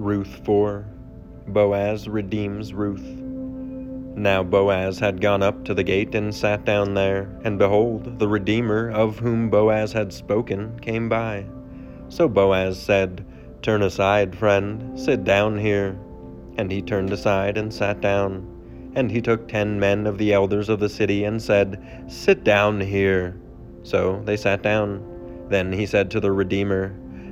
Ruth 4. Boaz redeems Ruth. Now Boaz had gone up to the gate and sat down there, and behold, the Redeemer, of whom Boaz had spoken, came by. So Boaz said, "Turn aside, friend, sit down here." And he turned aside and sat down. And he took 10 men of the elders of the city and said, "Sit down here." So they sat down. Then he said to the Redeemer,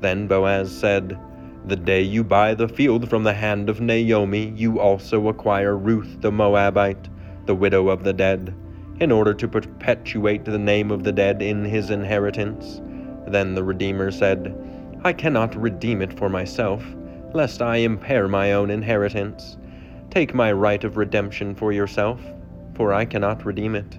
Then Boaz said, "The day you buy the field from the hand of Naomi, you also acquire Ruth the Moabite, the widow of the dead, in order to perpetuate the name of the dead in his inheritance." Then the Redeemer said, "I cannot redeem it for myself, lest I impair my own inheritance. Take my right of redemption for yourself, for I cannot redeem it."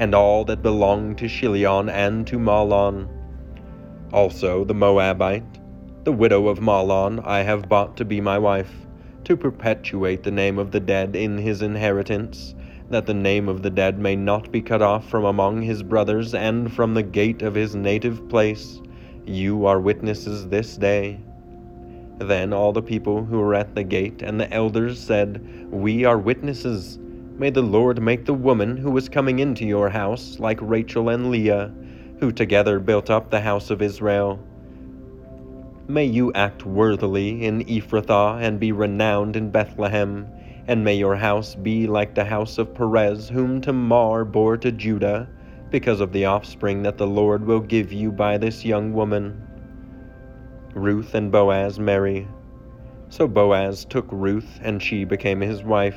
and all that belonged to Shilion and to Mahlon. Also the Moabite, the widow of Mahlon, I have bought to be my wife, to perpetuate the name of the dead in his inheritance, that the name of the dead may not be cut off from among his brothers and from the gate of his native place. You are witnesses this day." Then all the people who were at the gate and the elders said, "We are witnesses. May the Lord make the woman who was coming into your house like Rachel and Leah, who together built up the house of Israel. May you act worthily in Ephrathah and be renowned in Bethlehem, and may your house be like the house of Perez, whom Tamar bore to Judah, because of the offspring that the Lord will give you by this young woman." Ruth and Boaz marry. So Boaz took Ruth, and she became his wife.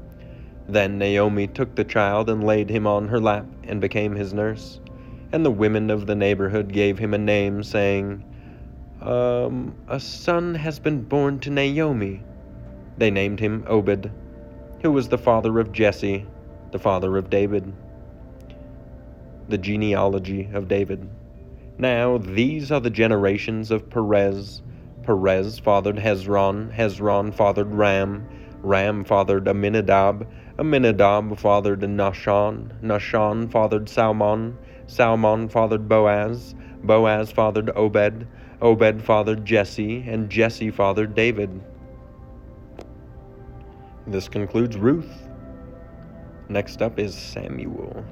Then Naomi took the child and laid him on her lap and became his nurse. And the women of the neighborhood gave him a name, saying, "A son has been born to Naomi." They named him Obed, who was the father of Jesse, the father of David. The genealogy of David. Now these are the generations of Perez. Perez fathered Hezron. Hezron fathered Ram. Ram fathered Amminadab. Amminadab fathered Nashon. Nashon fathered Salmon. Salmon fathered Boaz. Boaz fathered Obed. Obed fathered Jesse, and Jesse fathered David. This concludes Ruth. Next up is Samuel.